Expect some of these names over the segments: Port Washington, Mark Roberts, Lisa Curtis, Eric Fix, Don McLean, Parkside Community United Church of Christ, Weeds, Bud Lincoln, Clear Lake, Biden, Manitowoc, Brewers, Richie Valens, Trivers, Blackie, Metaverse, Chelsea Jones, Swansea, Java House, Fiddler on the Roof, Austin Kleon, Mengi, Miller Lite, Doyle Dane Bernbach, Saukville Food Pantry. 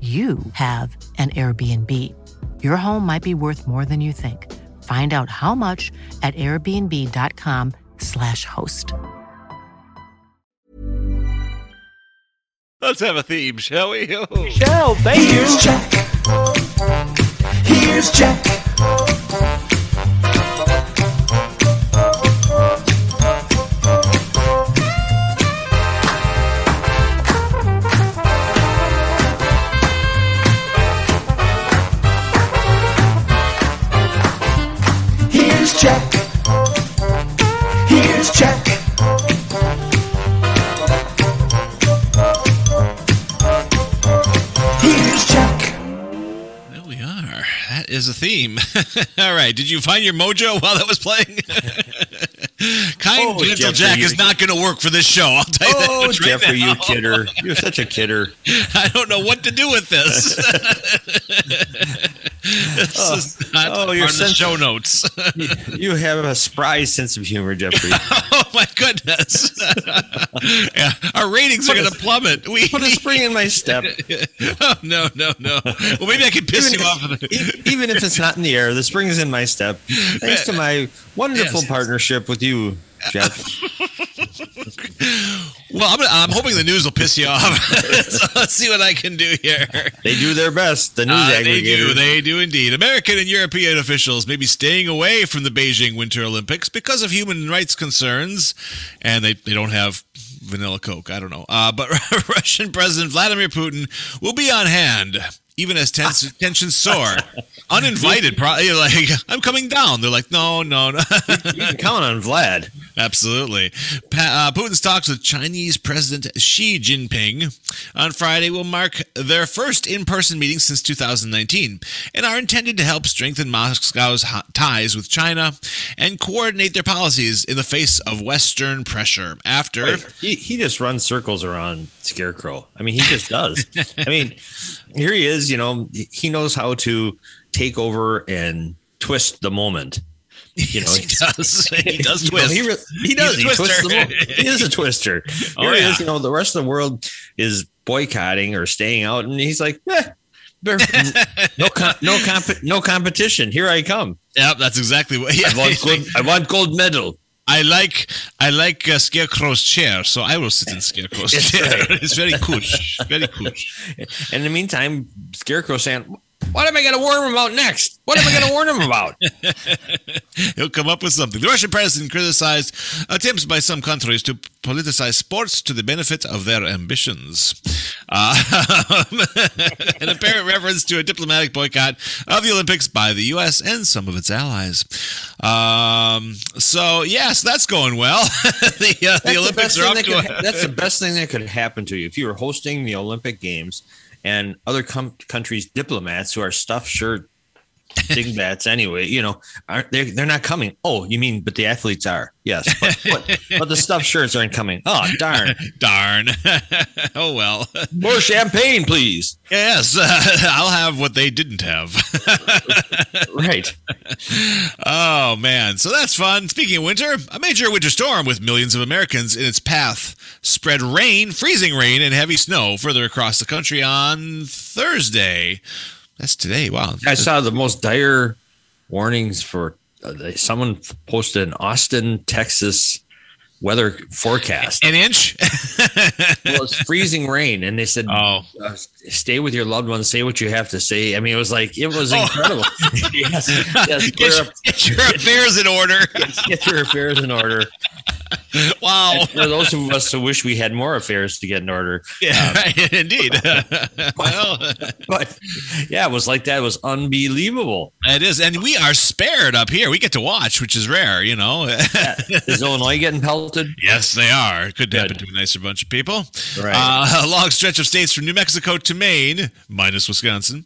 you have an Airbnb. Your home might be worth more than you think. Find out how much at airbnb.com/host. Let's have a theme, shall we? Michelle, thank you. Here's Jack. Here's Jack. Is a theme. All right. Did you find your mojo while that was playing? Kind oh, gentle Jeffrey, Jack is not going to work for this show. I'll tell you that. Oh, Jeffrey, you kidder. You're such a kidder. I don't know what to do with this. This is not part of the show notes. You have a spry sense of humor, Jeffrey. Oh, my goodness. Yeah, our ratings are going to plummet. Put a spring in my step. Oh, no. Well, maybe I could piss you off. Even if it's not in the air, the spring is in my step. Thanks to my wonderful partnership with you, Jeff. Well, I'm hoping the news will piss you off. So let's see what I can do here. They do their best. The news aggregator. They do indeed. American and European officials may be staying away from the Beijing Winter Olympics because of human rights concerns, and they don't have vanilla Coke. I don't know. But Russian President Vladimir Putin will be on hand, even as tensions soar. Uninvited, probably. Like, I'm coming down. They're like, no. You can count on Vlad. Absolutely. Putin's talks with Chinese President Xi Jinping on Friday will mark their first in-person meeting since 2019 and are intended to help strengthen Moscow's ties with China and coordinate their policies in the face of Western pressure. After he just runs circles around Scarecrow. I mean, he just does. I mean, here he is, he knows how to take over and twist the moment. Yes, he does. He does twist. He does. He twists the moment. He is a twister. He is. The rest of the world is boycotting or staying out, and he's like, no competition. Here I come. Yep, that's exactly what. Yeah. I want gold medal. I like Scarecrow's chair, so I will sit in Scarecrow's chair. Right. It's very cool. Very cool. In the meantime, Scarecrow saying, what am I going to warn him about next? He'll come up with something. The Russian president criticized attempts by some countries to politicize sports to the benefit of their ambitions. An apparent reference to a diplomatic boycott of the Olympics by the U.S. and some of its allies. So that's going well. The Olympics are up to that's the best thing that could happen to you. If you were hosting the Olympic Games, and other countries' diplomats who are stuffed shirt dingbats anyway, you know, they're not coming. Oh, you mean, but the athletes are. Yes. But the stuffed shirts aren't coming. Oh, darn. Oh, well. More champagne, please. Yes. I'll have what they didn't have. Right. Oh, man. So that's fun. Speaking of winter, a major winter storm with millions of Americans in its path spread rain, freezing rain, and heavy snow further across the country on Thursday. That's today. Wow. I saw the most dire warnings for someone posted an Austin, Texas weather forecast. An inch? Well, it's freezing rain. And they said, stay with your loved ones. Say what you have to say. I mean, it was incredible. Yes. Get your affairs in order. Get your affairs in order. Wow. And for those of us who wish we had more affairs to get in order. Yeah, right, indeed. But yeah, it was like that. It was unbelievable. It is. And we are spared up here. We get to watch, which is rare, you know. Yeah. Is Illinois getting pelted? Yes, they are. It could happen to a nicer bunch of people. Right. A long stretch of states from New Mexico to Maine, minus Wisconsin,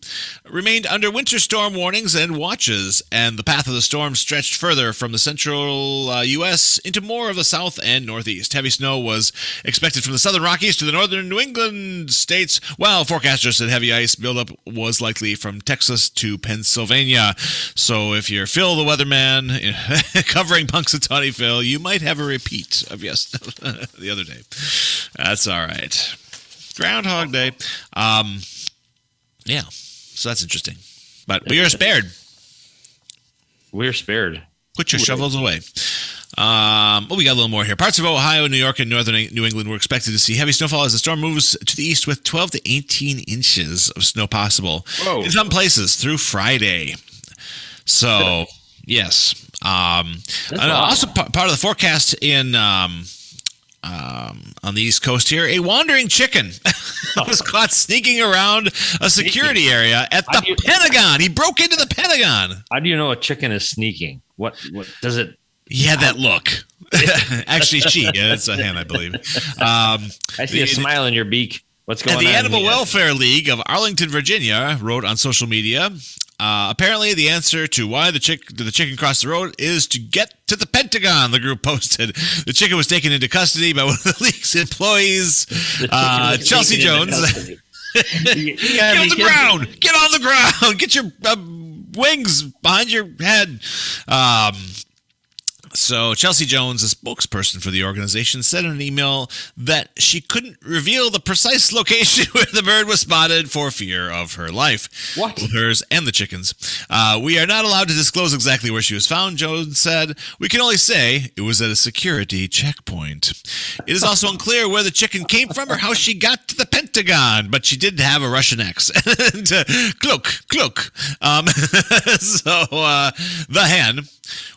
remained under winter storm warnings and watches. And the path of the storm stretched further from the central U.S. into more of the south and northeast. Heavy snow was expected from the southern Rockies to the northern New England states, while forecasters said heavy ice buildup was likely from Texas to Pennsylvania. So if you're Phil the weatherman covering Punxsutawney Phil, you might have a repeat of the other day. That's all right. Groundhog Day. Yeah. So that's interesting. But we are spared. We're spared. Put your shovels away. We got a little more here. Parts of Ohio, New York, and northern New England were expected to see heavy snowfall as the storm moves to the east with 12 to 18 inches of snow possible in some places through Friday. So, yes. Also, part of the forecast in... on the East Coast here, a wandering chicken was caught sneaking around a security area at the Pentagon. He broke into the Pentagon. How do you know a chicken is sneaking? What does it? He had that look. Actually, she. Yeah, it's a hen, I believe. I see a smile in your beak. What's going on? The Animal Welfare League of Arlington, Virginia, wrote on social media. Apparently, the answer to why the chicken crossed the road is to get to the Pentagon, the group posted. The chicken was taken into custody by one of the league's employees, Chelsea Jones. Get on the ground! Get on the ground! Get your wings behind your head. So Chelsea Jones, a spokesperson for the organization, said in an email that she couldn't reveal the precise location where the bird was spotted for fear of her life. What? Both hers and the chickens. We are not allowed to disclose exactly where she was found, Jones said. We can only say it was at a security checkpoint. It is also unclear where the chicken came from or how she got to the Pentagon, but she did have a Russian accent. Cluck. So the hen,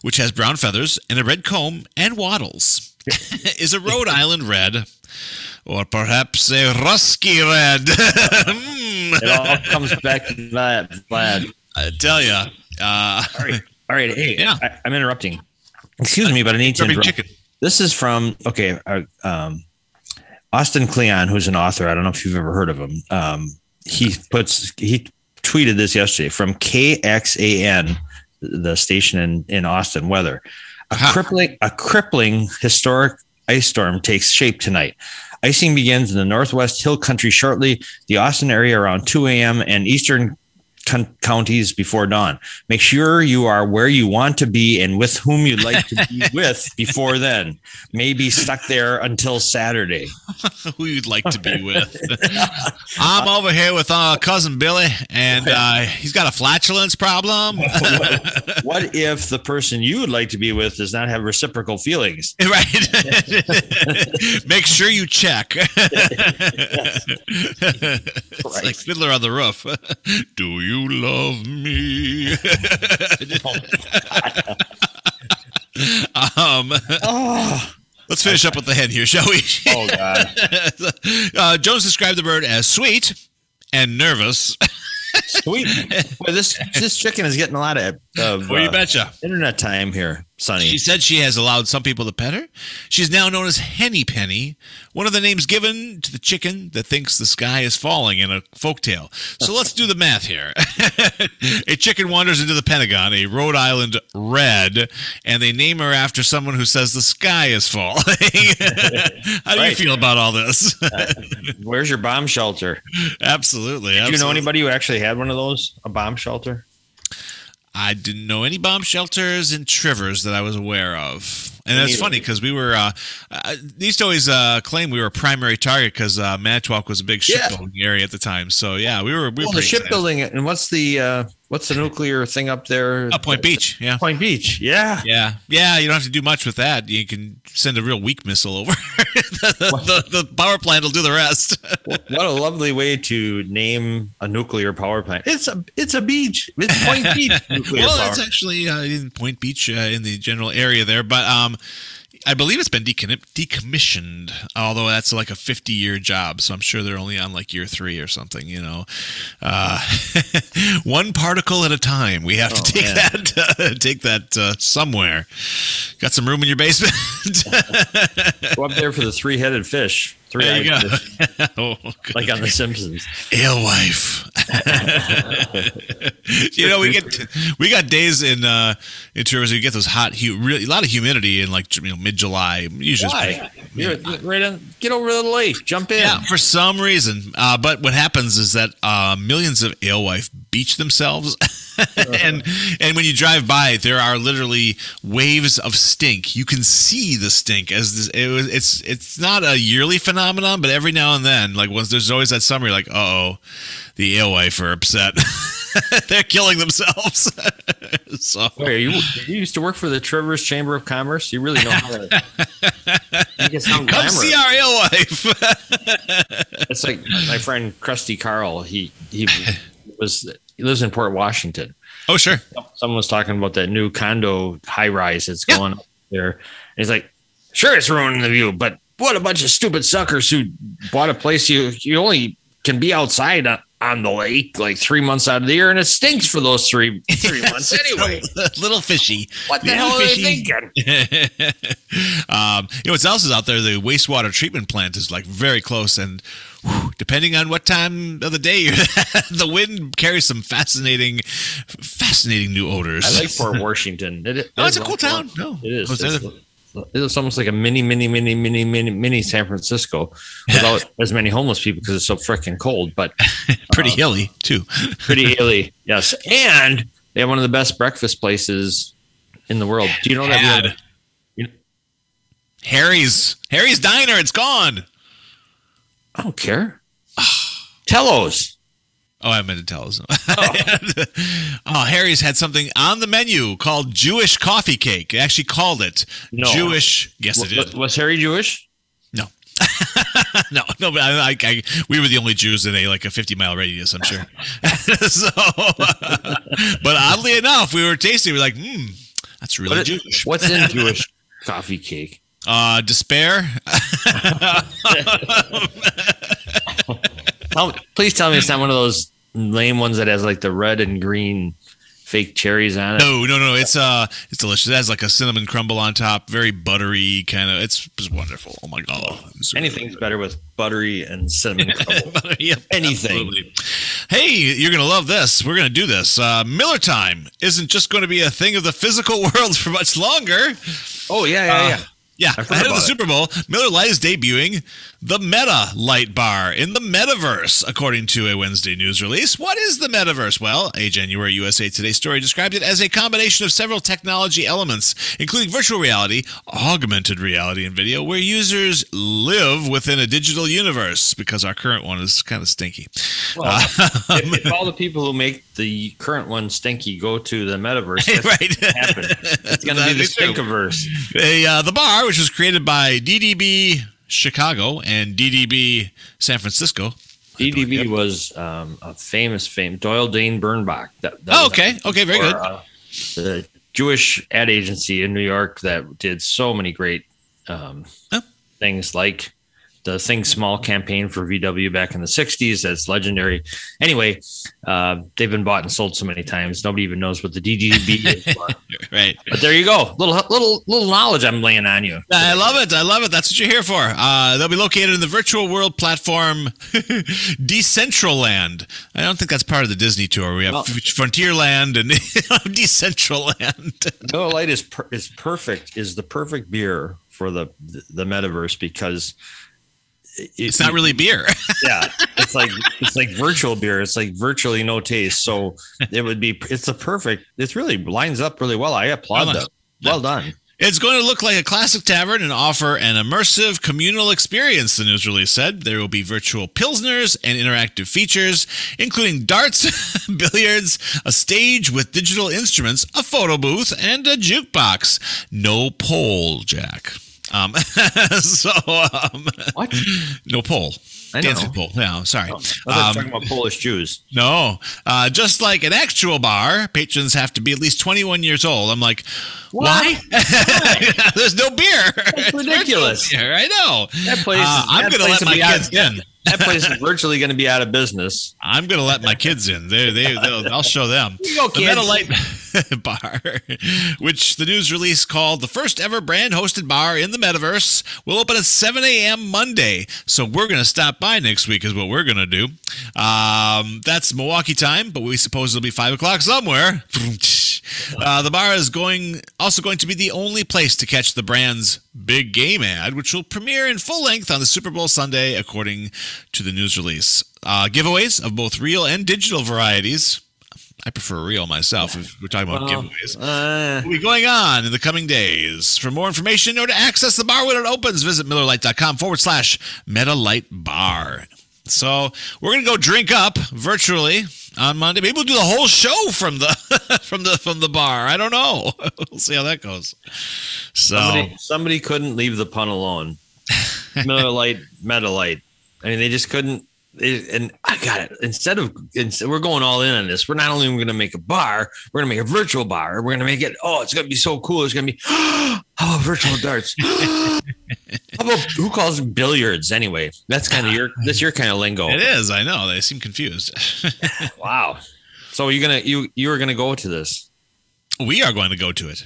which has brown feathers and a red comb and wattles, is a Rhode Island red, or perhaps a Rusky red. It all comes back to that, Vlad. I tell you. All right. Hey, yeah. I'm interrupting. Excuse me, but I need to interrupt. Chicken. This is from, Austin Kleon, who's an author. I don't know if you've ever heard of him. He tweeted this yesterday from KXAN, the station in Austin weather. A crippling historic ice storm takes shape tonight. Icing begins in the Northwest Hill Country shortly, the Austin area around 2 a.m. and eastern counties before dawn. Make sure you are where you want to be and with whom you'd like to be with before then. Maybe stuck there until Saturday. Who you'd like to be with. I'm over here with cousin Billy, and he's got a flatulence problem. What if the person you would like to be with does not have reciprocal feelings? Right. Make sure you check. It's right. Like Fiddler on the Roof. Do you love me? Let's finish up with the hen here, shall we? Oh, God. Jones described the bird as sweet and nervous. Sweet. Boy, this chicken is getting a lot of internet time here. Sunny. She said she has allowed some people to pet her. She's now known as Henny Penny, one of the names given to the chicken that thinks the sky is falling in a folktale. So let's do the math here. A chicken wanders into the Pentagon, a Rhode Island red, and they name her after someone who says the sky is falling. How do you feel about all this? Where's your bomb shelter? Absolutely. Do you know anybody who actually had one of those, a bomb shelter? I didn't know any bomb shelters in Trivers that I was aware of. And that's funny because we were – they used to always claim we were a primary target because Manitowoc was a big shipbuilding area at the time. So, yeah, we were the shipbuilding – and what's the nuclear thing up there? Point Beach, yeah. Point Beach, yeah. Yeah, yeah. You don't have to do much with that. You can send a real weak missile over. The power plant will do the rest. What a lovely way to name a nuclear power plant. It's a beach. It's Point Beach nuclear power. It's actually in Point Beach in the general area there. But I believe it's been decommissioned, although that's like a 50-year job. So I'm sure they're only on like year 3 or something, you know. One particle at a time. We have to take that somewhere. Got some room in your basement? Go up there for the three-headed fish. There you go. Like on The Simpsons. Alewife. You know, we got days in Trivers. We get those hot, really a lot of humidity in like mid July. Usually, right on. Get over to the lake, jump in. Yeah, for some reason. But what happens is that millions of Alewife beach themselves. And when you drive by, there are literally waves of stink. You can see the stink it's not a yearly phenomenon, but every now and then, like once there's always that summer, you're like, the Alewife are upset. They're killing themselves. So wait, you used to work for the Trevors Chamber of Commerce. You really know how to make it sound glamorous. Come see our Alewife. It's like my friend Krusty Carl. He lives in Port Washington. Oh, sure. Someone was talking about that new condo high-rise that's going up there. And he's like, sure, it's ruining the view, but what a bunch of stupid suckers who bought a place you only can be outside on the lake like 3 months out of the year, and it stinks for those three months anyway. Little fishy. What the hell are they thinking? You know what else is out there? The wastewater treatment plant is like very close, and depending on what time of the day you're the wind carries some fascinating new odors. I like Port Washington. It's a cool town. No, it is. It's almost like a mini San Francisco without as many homeless people because it's so freaking cold, but pretty hilly too. Pretty hilly. Yes. And they have one of the best breakfast places in the world. Do you know that? Harry's Diner. It's gone. I don't care. Tello's. Oh, I meant to tell us. Harry's had something on the menu called Jewish coffee cake. They actually called it Jewish. Yes, it is. Was Harry Jewish? No. No, but we were the only Jews in a 50-mile radius, I'm sure. But oddly enough, we were tasting. We were like, that's really Jewish. What's in Jewish coffee cake? Despair. Please tell me it's not one of those lame ones that has like the red and green fake cherries on it. No. It's delicious. It has like a cinnamon crumble on top, very buttery kind of. It's wonderful. Oh my god, anything's better with buttery and cinnamon crumble. Anything. Absolutely. Hey, you're gonna love this. We're gonna do this. Miller time isn't just going to be a thing of the physical world for much longer. Oh yeah. Yeah, ahead of the Super Bowl, Miller Lite is debuting the Meta Light Bar in the Metaverse, according to a Wednesday news release. What is the Metaverse? Well, a January USA Today story described it as a combination of several technology elements, including virtual reality, augmented reality, and video, where users live within a digital universe, because our current one is kind of stinky. Well, if all the people who make the current one stinky go to the Metaverse, that's going to happen. It's going to be the Stinkiverse. The bar, which was created by DDB Chicago and DDB San Francisco. DDB was a famous Doyle Dane Bernbach. Okay, very good. The Jewish ad agency in New York that did so many great things like the Think Small campaign for VW back in the 60s. That's legendary. Anyway, they've been bought and sold so many times. Nobody even knows what the DGB is. Right. But there you go. Little knowledge I'm laying on you. I love it. I love it. That's what you're here for. They'll be located in the virtual world platform Decentraland. I don't think that's part of the Disney tour. We have Frontierland and Decentraland. Miller Lite is the perfect beer for the metaverse, because it's not really beer. Yeah. It's like virtual beer. It's like virtually no taste. So it really lines up really well. I applaud that. Well done. It's going to look like a classic tavern and offer an immersive communal experience, the news release said. There will be virtual pilsners and interactive features, including darts, billiards, a stage with digital instruments, a photo booth, and a jukebox. No pole, Jack. What? No pole. I know. Dancing pole. No, sorry. I was talking about Polish Jews. No. Just like an actual bar, patrons have to be at least 21 years old. I'm like, why? There's no beer. That's ridiculous. Beer. I know. That place. I'm going to let my kids in. That place is virtually going to be out of business. I'm going to let my kids in. I'll show them. Here you go, kids. The Meta Light Bar, which the news release called the first ever brand hosted bar in the metaverse, will open at 7 a.m. Monday. So we're going to stop by next week is what we're going to do. That's Milwaukee time, but we suppose it'll be 5 o'clock somewhere. The bar is also going to be the only place to catch the brand's big game ad, which will premiere in full length on the Super Bowl Sunday, according to the news release. Giveaways of both real and digital varieties. I prefer real myself if we're talking about giveaways. Will be going on in the coming days. For more information or to access the bar when it opens, visit MillerLite.com/Meta Light Bar. So we're going to go drink up virtually on Monday. Maybe we'll do the whole show from the bar. I don't know. We'll see how that goes. So somebody couldn't leave the pun alone. Miller Lite, Meta Light. I mean, they just couldn't. And I got it. We're going all in on this. We're not only going to make a bar, we're going to make a virtual bar. We're going to make it. Oh, it's going to be so cool. It's going to be how about virtual darts? How about who calls them billiards anyway? That's kind of your kind of lingo. It is. I know. They seem confused. Wow. So you are gonna go to this. We are going to go to it.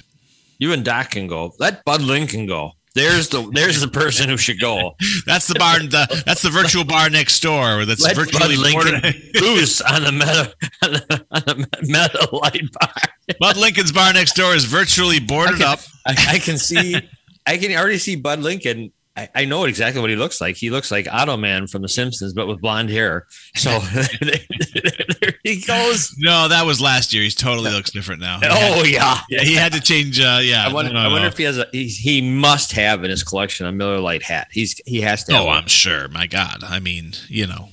You and Doc can go. Let Bud Lincoln go. There's the person who should go. That's the bar. That's the virtual bar next door. That's let virtually Bud Lincoln boost on the Meta Light Bar. Bud Lincoln's bar next door is virtually boarded up. I can already see Bud Lincoln. I know exactly what he looks like. He looks like Auto Man from The Simpsons, but with blonde hair. So there he goes. No, that was last year. He totally looks different now. He had to change. I wonder if he has he must have in his collection a Miller Lite hat. He has to. Oh, I'm sure. My God. I mean, you know.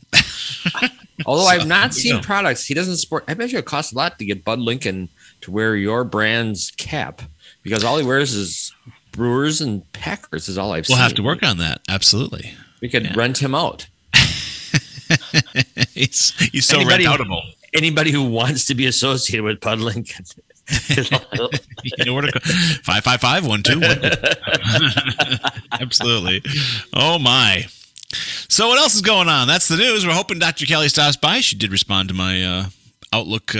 Although I've not seen products. He doesn't sport. I bet you it costs a lot to get Bud Lincoln to wear your brand's cap, because all he wears is Brewers and Packers is all I've seen. We'll have to work on that. Absolutely. We could rent him out. He's so rent-outable. Anybody who wants to be associated with Bud Lincoln. You know where to go. 555-1212. Absolutely. Oh, my. So what else is going on? That's the news. We're hoping Dr. Kelly stops by. She did respond to my Outlook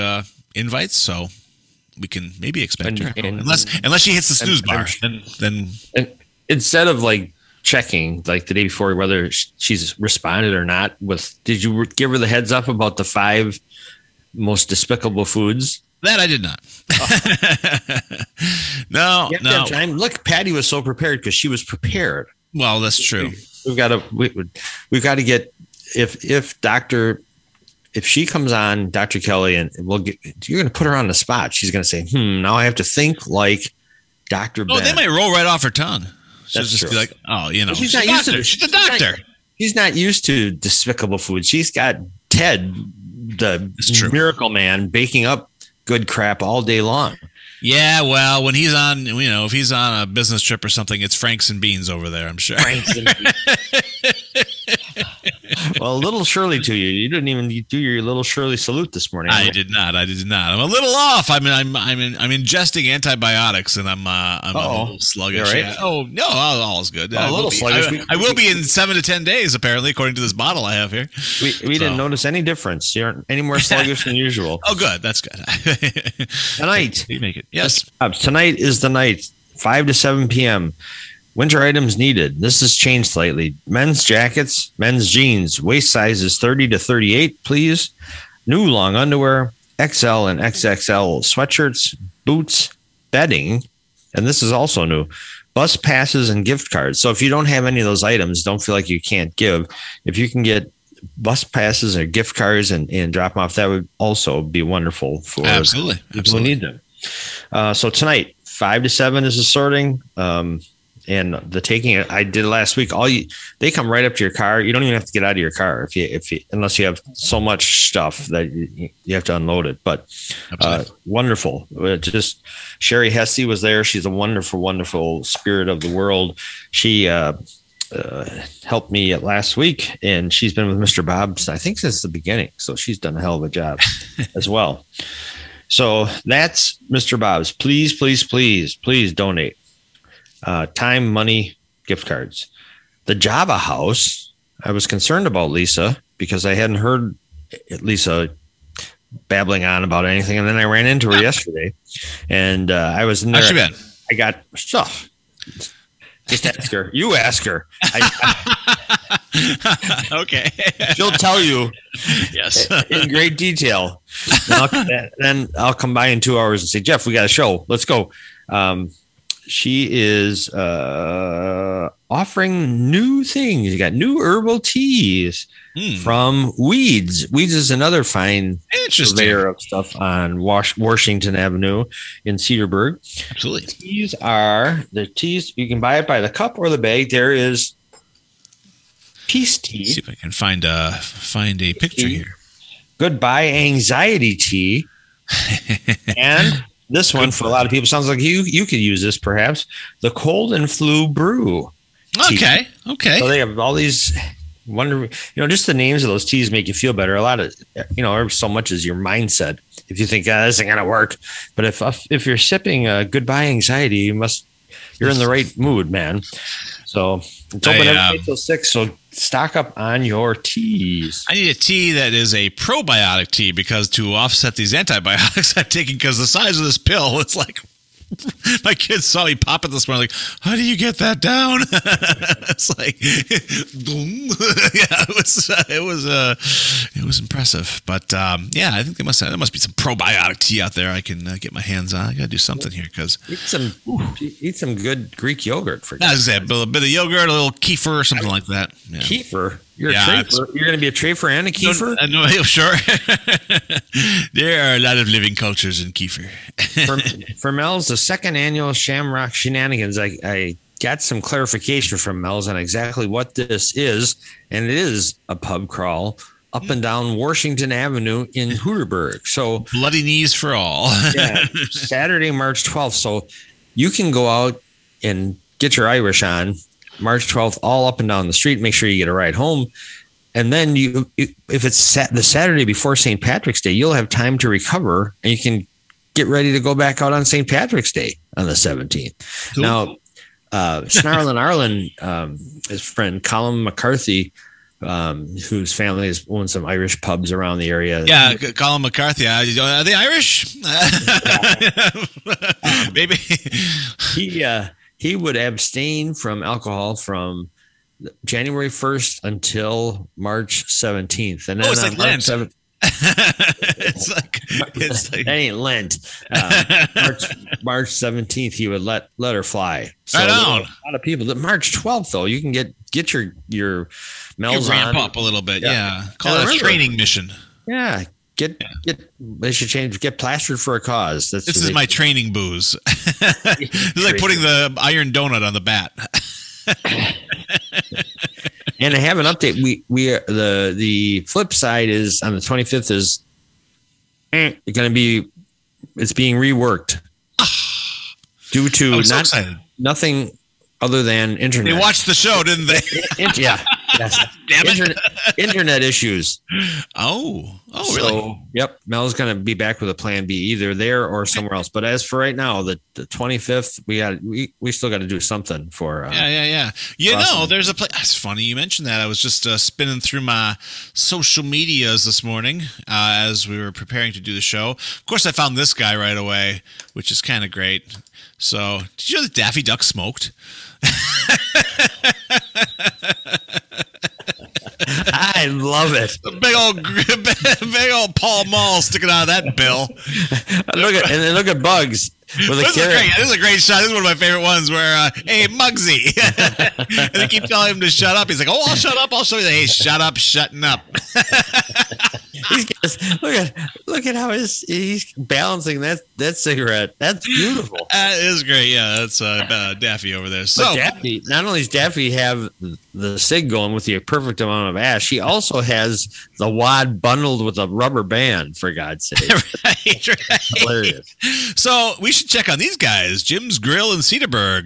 invites, so we can maybe expect her, unless she hits the snooze bar. Then instead of like checking like the day before whether she's responded or not, did you give her the heads up about the 5 most despicable foods? That I did not. No. Time. Look, Patty was so prepared because she was prepared. Well, that's true. We've got to get if she comes on, Dr. Kelly, and you're going to put her on the spot. She's going to say, now I have to think like Dr. Ben. Oh, they might roll right off her tongue. She'll just be like, oh, you know. She's not used to this. She's a doctor. He's not used to despicable food. She's got Ted, the miracle man, baking up good crap all day long. Yeah, well, when he's on, you know, if he's on a business trip or something, it's Franks and Beans over there, I'm sure. Franks and Beans. Well, little Shirley to you. You didn't even do your little Shirley salute this morning. Right? I did not. I'm a little off. I'm ingesting antibiotics, and I'm a little sluggish. Right? Oh no, all is good. Oh, a little sluggish. I will be in 7 to 10 days, apparently, according to this bottle I have here. We didn't notice any difference. You aren't any more sluggish than usual. Oh, good. That's good. Tonight, you make it. Yes. Tonight is the night. 5 to 7 p.m. Winter items needed. This has changed slightly. Men's jackets, men's jeans, waist sizes 30 to 38, please. New long underwear, XL and XXL sweatshirts, boots, bedding. And this is also new. Bus passes and gift cards. So if you don't have any of those items, don't feel like you can't give. If you can get bus passes or gift cards and drop them off, that would also be wonderful for people who need them. So tonight, 5 to 7 is the sorting. And the taking I did last week, they come right up to your car. You don't even have to get out of your car unless you have so much stuff that you have to unload it. But wonderful. Just Sherry Hesse was there. She's a wonderful, wonderful spirit of the world. She helped me last week, and she's been with Mr. Bob's, I think, since the beginning. So she's done a hell of a job as well. So that's Mr. Bob's. Please, please, please, please donate. Time, money, gift cards. The Java House, I was concerned about Lisa because I hadn't heard Lisa babbling on about anything. And then I ran into her yesterday, and I was in there. How's she been? I got stuff. Just ask her. You ask her. Okay. She'll tell you. Yes. In great detail. Then I'll come by in 2 hours and say, Jeff, we got a show. Let's go. She is offering new things. You got new herbal teas from Weeds. Weeds is another fine surveyor of stuff on Washington Avenue in Cedarburg. Absolutely. Teas are the teas. You can buy it by the cup or the bag. There is peace tea. Let's see if I can find a picture here. Goodbye anxiety tea. And this one, for a lot of people, sounds like you could use this, perhaps. The cold and flu brew. Okay. Tea. Okay. So they have all these wonderful, just the names of those teas make you feel better. A lot of, so much is your mindset. If you think, this isn't going to work. But if you're sipping goodbye anxiety, you're in the right mood, man. So it's open every day till 6, so stock up on your teas. I need a tea that is a probiotic tea because to offset these antibiotics I'm taking, because the size of this pill, it's like my kids saw me pop it this morning, like, how do you get that down? It's like, boom. Yeah, it was impressive. But I think there must be some probiotic tea out there I can get my hands on. I got to do something here because eat some good Greek yogurt for guys. A little bit of yogurt, a little kefir, or something like that. Yeah. Kefir. You're going to be a trafer and a kefir? No, sure. There are a lot of living cultures in kefir. For Mel's, the second annual Shamrock Shenanigans, I got some clarification from Mel's on exactly what this is. And it is a pub crawl up and down Washington Avenue in Hooterburg. So bloody knees for all. Yeah, Saturday, March 12th. So you can go out and get your Irish on March 12th, all up and down the street. Make sure you get a ride home. And then if it's the Saturday before St. Patrick's Day, you'll have time to recover and you can get ready to go back out on St. Patrick's Day on the 17th. Cool. Now, Snarlin' Arlen, his friend Colin McCarthy, whose family has owned some Irish pubs around the area. Yeah, Colin McCarthy. Are they Irish? Maybe. He would abstain from alcohol from January 1st until March 17th. And then it's like Lent. It's like that ain't Lent. March 17th, he would let her fly. So right on. A lot of people. March 12th, though, you can get your Mel's on. Ramp up a little bit. Yeah. Call it a training mission. Yeah. They should change. Get plastered for a cause. This is my training booze. It's like putting the iron donut on the bat. And I have an update. We are, the flip side is on the 25th is going to be. It's being reworked due to nothing other than internet. They watched the show, didn't they? Yeah. Damn it. Internet issues. Oh, really? So, yep. Mel's going to be back with a plan B, either there or somewhere else. But as for right now, the 25th, we still got to do something for. Yeah. You awesome. Know, there's a place. It's funny you mentioned that. I was just spinning through my social medias this morning as we were preparing to do the show. Of course, I found this guy right away, which is kind of great. So, did you know that Daffy Duck smoked? I love it. Big old Pall Mall sticking out of that bill. Look at Bugs. This is a great shot. This is one of my favorite ones where, hey, Muggsy. And they keep telling him to shut up. He's like, oh, I'll shut up. I'll show you. Hey, shutting up. Look at how he's balancing that cigarette. That's beautiful. That is great. Yeah, that's Daffy over there. So Daffy, not only does Daffy have the cig going with the perfect amount of ash, he also has the wad bundled with a rubber band. For God's sake, right. Hilarious. So we should check on these guys, Jim's Grill in Cedarburg.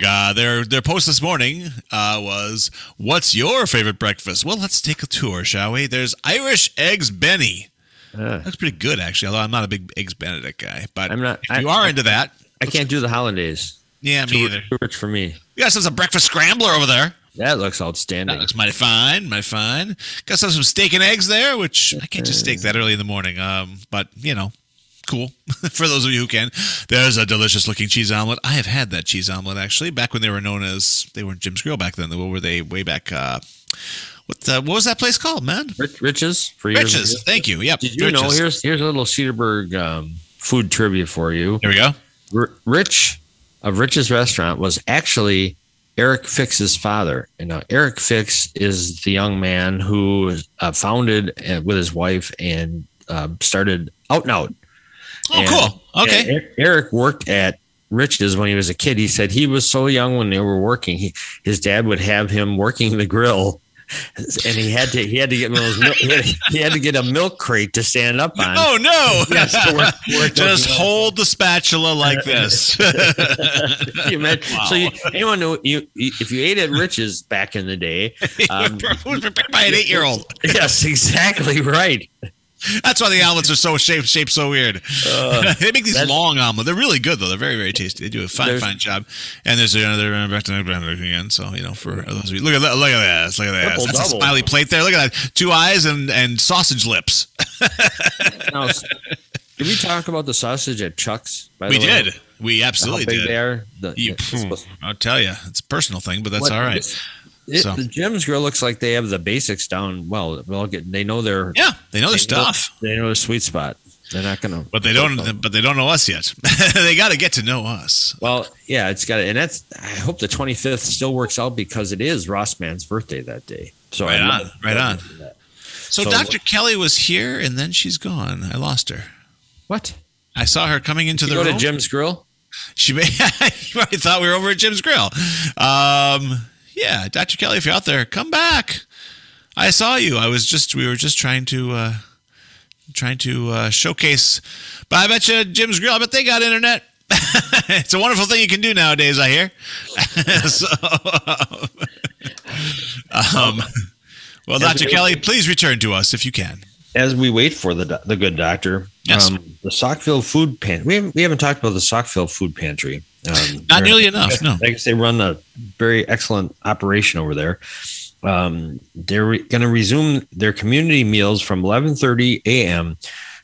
Their post this morning was, "What's your favorite breakfast?" Well, let's take a tour, shall we? There's Irish eggs Benny. That's pretty good, actually. Although I'm not a big eggs Benedict guy, but if you are into that, I can't do the hollandaise. Yeah, me either. Too rich for me. You guys have some breakfast scrambler over there. That looks outstanding. That looks mighty fine, mighty fine. Got some steak and eggs there, which I can't just steak that early in the morning. But you know, cool for those of you who can. There's a delicious looking cheese omelet. I have had that cheese omelet actually back when they were Jim's Grill back then. What were they way back? What was that place called, man? Rich's. For years. Rich's. Thank you. Yep. Did you know? Here's a little Cedarburg food trivia for you. Here we go. Rich of Rich's Restaurant was actually Eric Fix's father. And now Eric Fix is the young man who founded with his wife and started Out and Out. Oh, and, cool. Okay. Eric worked at Rich's when he was a kid. He said he was so young when they were working. His dad would have him working the grill. And he had to get a milk crate to stand up on. Oh no! Yes, to work just hold the spatula like this. If you ate at Rich's back in the day, it was prepared by an 8-year-old. Yes, exactly right. That's why the omelets are so shaped so weird. They make these long omelets. They're really good though. They're very, very tasty. They do a fine job. And there's another back to again. So you know, for those of you, look at that. That's double. A smiley plate there. Look at that. Two eyes and sausage lips. Now, did we talk about the sausage at Chuck's? By the way? We absolutely did. How big they are? I'll tell you, it's a personal thing, but that's all right. The Jim's Grill looks like they have the basics down. Well, they know their stuff. They know their sweet spot. They're not gonna, but they don't know us yet. They got to get to know us. Well, yeah, it's got to, and that's. I hope the 25th still works out because it is Ross Man's birthday that day. So right on. So Dr. Kelly was here and then she's gone. I lost her. What? I saw her coming into the room. Go to Jim's Grill. You probably thought we were over at Jim's Grill. Yeah, Dr. Kelly, if you're out there, come back. I saw you. We were just trying to showcase. But I bet you Jim's Grill, I bet they got internet. It's a wonderful thing you can do nowadays, I hear. Well, Dr. Kelly, please return to us if you can. As we wait for the good doctor, yes. The Saukville Food Pantry. We haven't talked about the Saukville Food Pantry. Not nearly enough. No, I guess they run a very excellent operation over there. They're going to resume their community meals from 11:30 a.m.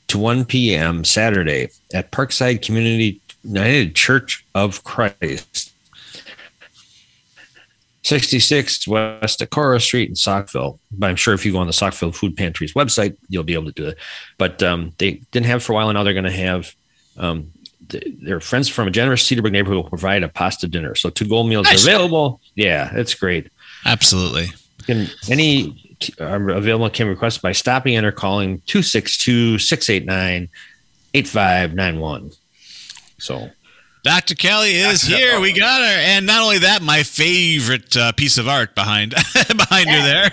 to 1 p.m. Saturday at Parkside Community United Church of Christ, 66 West Decorah Street in Saukville. But I'm sure if you go on the Saukville Food Pantry's website, you'll be able to do it. But they didn't have for a while, and now they're going to have. Their friends from a generous Cedarburg neighborhood will provide a pasta dinner. So to-go meals are available. Yeah, it's great. Absolutely. Any are available can request by stopping in or calling 262-689-8591. So Dr. Kelly is here. We got her. And not only that, my favorite piece of art behind you there.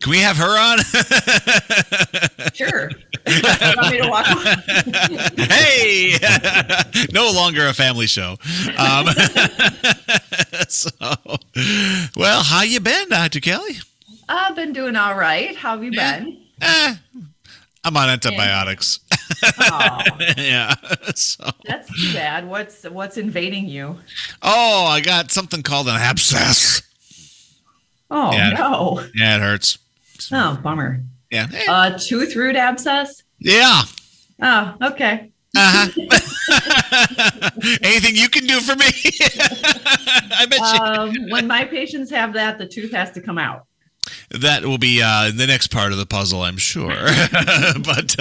Can we have her on? Sure. Want me to walk on? Hey! No longer a family show. So, well, how you been, Dr. Kelly? I've been doing all right. How have you been? I'm on antibiotics. Oh. Yeah. So. That's too bad. What's invading you? Oh, I got something called an abscess. Oh, yeah, no. Yeah, it hurts. Oh, bummer. Yeah. Hey. Tooth root abscess? Yeah. Oh, okay. Uh-huh. Anything you can do for me? I bet you. When my patients have that, the tooth has to come out. That will be the next part of the puzzle, I'm sure. But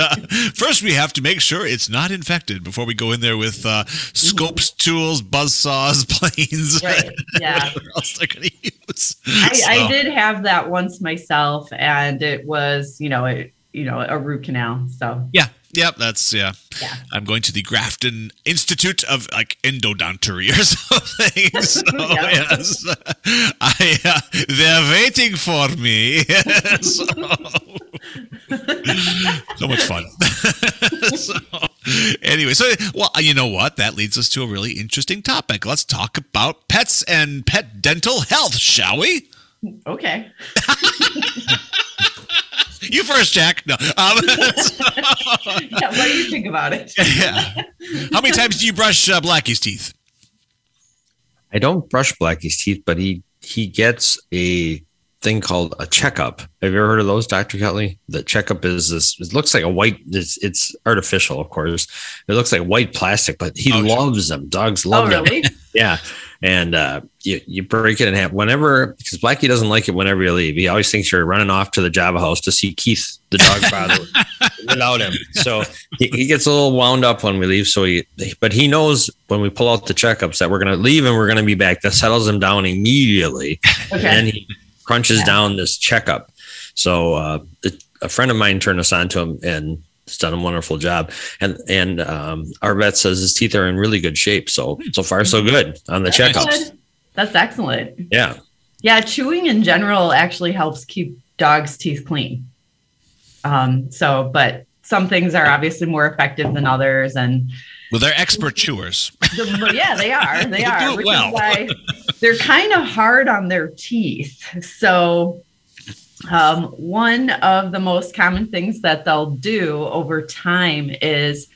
first, we have to make sure it's not infected before we go in there with scopes, tools, buzzsaws, planes. Right. Yeah. Whatever else they're going to use. I did have that once myself, and it was, a root canal. So yeah. Yep, that's, yeah. I'm going to the Grafton Institute of, endodontry or something. So, yes, they're waiting for me. So much fun. You know what? That leads us to a really interesting topic. Let's talk about pets and pet dental health, shall we? Okay. You first, Jack. No. Yeah, what do you think about it? Yeah. How many times do you brush Blackie's teeth? I don't brush Blackie's teeth, but he gets a thing called a checkup. Have you ever heard of those, Dr. Kelly? The checkup is this. It looks like a white. It's artificial, of course. It looks like white plastic, but he loves them. Dogs love them. Really? Yeah. And you break it in half whenever, because Blackie doesn't like it whenever you leave. He always thinks you're running off to the Java House to see Keith, the dog father, without him. So he gets a little wound up when we leave. So but he knows when we pull out the checkups that we're going to leave and we're going to be back. That settles him down immediately. Okay. And then he crunches down this checkup. So a friend of mine turned us on to him, and he's done a wonderful job. And our vet says his teeth are in really good shape. So far, so good on the checkups. That's excellent. Yeah. Yeah. Chewing in general actually helps keep dogs' teeth clean. But some things are obviously more effective than others. And well, they're expert chewers. Yeah, they are. They are. Do it well. They're kind of hard on their teeth. So one of the most common things that they'll do over time is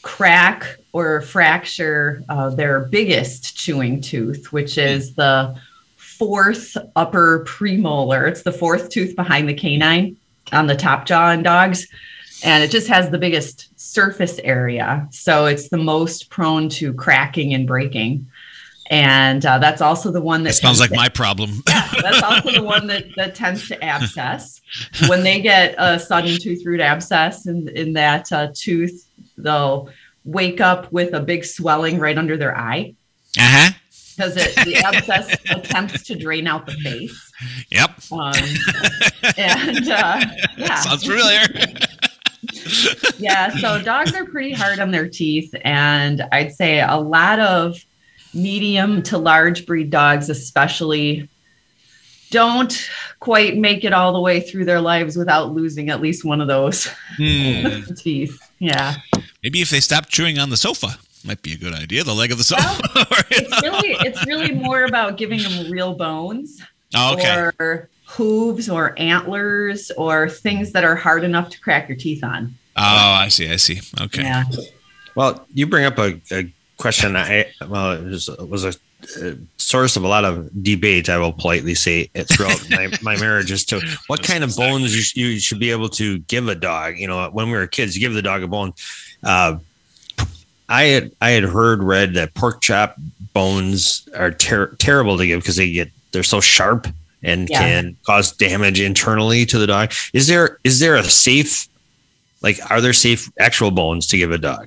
crack or fracture their biggest chewing tooth, which is the fourth upper premolar. It's the fourth tooth behind the canine on the top jaw in dogs. And it just has the biggest surface area. So it's the most prone to cracking and breaking. And that's also the one that sounds like my problem. Yeah, that's also the one that tends to abscess. When they get a sudden tooth root abscess in that tooth, they'll wake up with a big swelling right under their eye. Uh-huh. Because the abscess attempts to drain out the face. Yep. Sounds familiar. Yeah, so dogs are pretty hard on their teeth. And I'd say a lot of medium to large breed dogs especially don't quite make it all the way through their lives without losing at least one of those teeth. Yeah. Maybe if they stop chewing on the sofa, might be a good idea. The leg of the sofa. Well, it's really more about giving them real bones or hooves or antlers or things that are hard enough to crack your teeth on. Oh, I see. Okay. Yeah. Well, you bring up a question. It was a source of a lot of debate, I will politely say, throughout my marriage as to what kind of bones you should be able to give a dog. You know, when we were kids, you give the dog a bone. I had read that pork chop bones are terrible to give because they're so sharp and can cause damage internally to the dog. Is there a safe, are there safe actual bones to give a dog?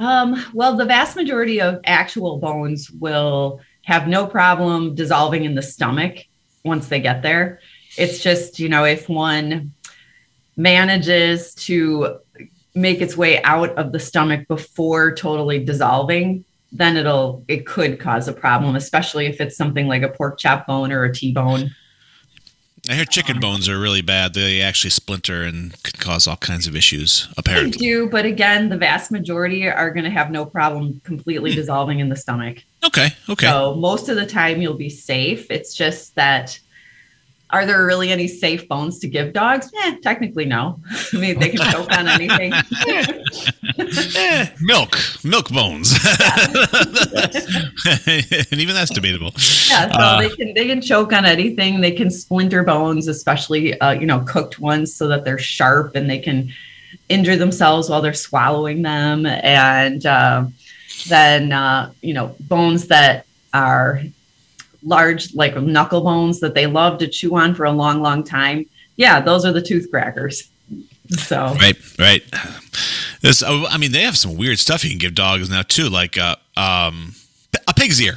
Well, the vast majority of actual bones will have no problem dissolving in the stomach once they get there. It's just, if one manages to make its way out of the stomach before totally dissolving, then it could cause a problem, especially if it's something like a pork chop bone or a T-bone. I hear chicken bones are really bad. They actually splinter and could cause all kinds of issues, apparently. They do, but again, the vast majority are going to have no problem completely dissolving in the stomach. Okay. So most of the time you'll be safe. It's just that, are there really any safe bones to give dogs? Technically, no. I mean, they can choke on anything. Milk bones. And even that's debatable. Yeah, so they can choke on anything. They can splinter bones, especially, cooked ones, so that they're sharp and they can injure themselves while they're swallowing them. And then bones that are large, like knuckle bones that they love to chew on for a long, long time. Yeah, those are the tooth crackers. So right. They have some weird stuff you can give dogs now too, like a pig's ear.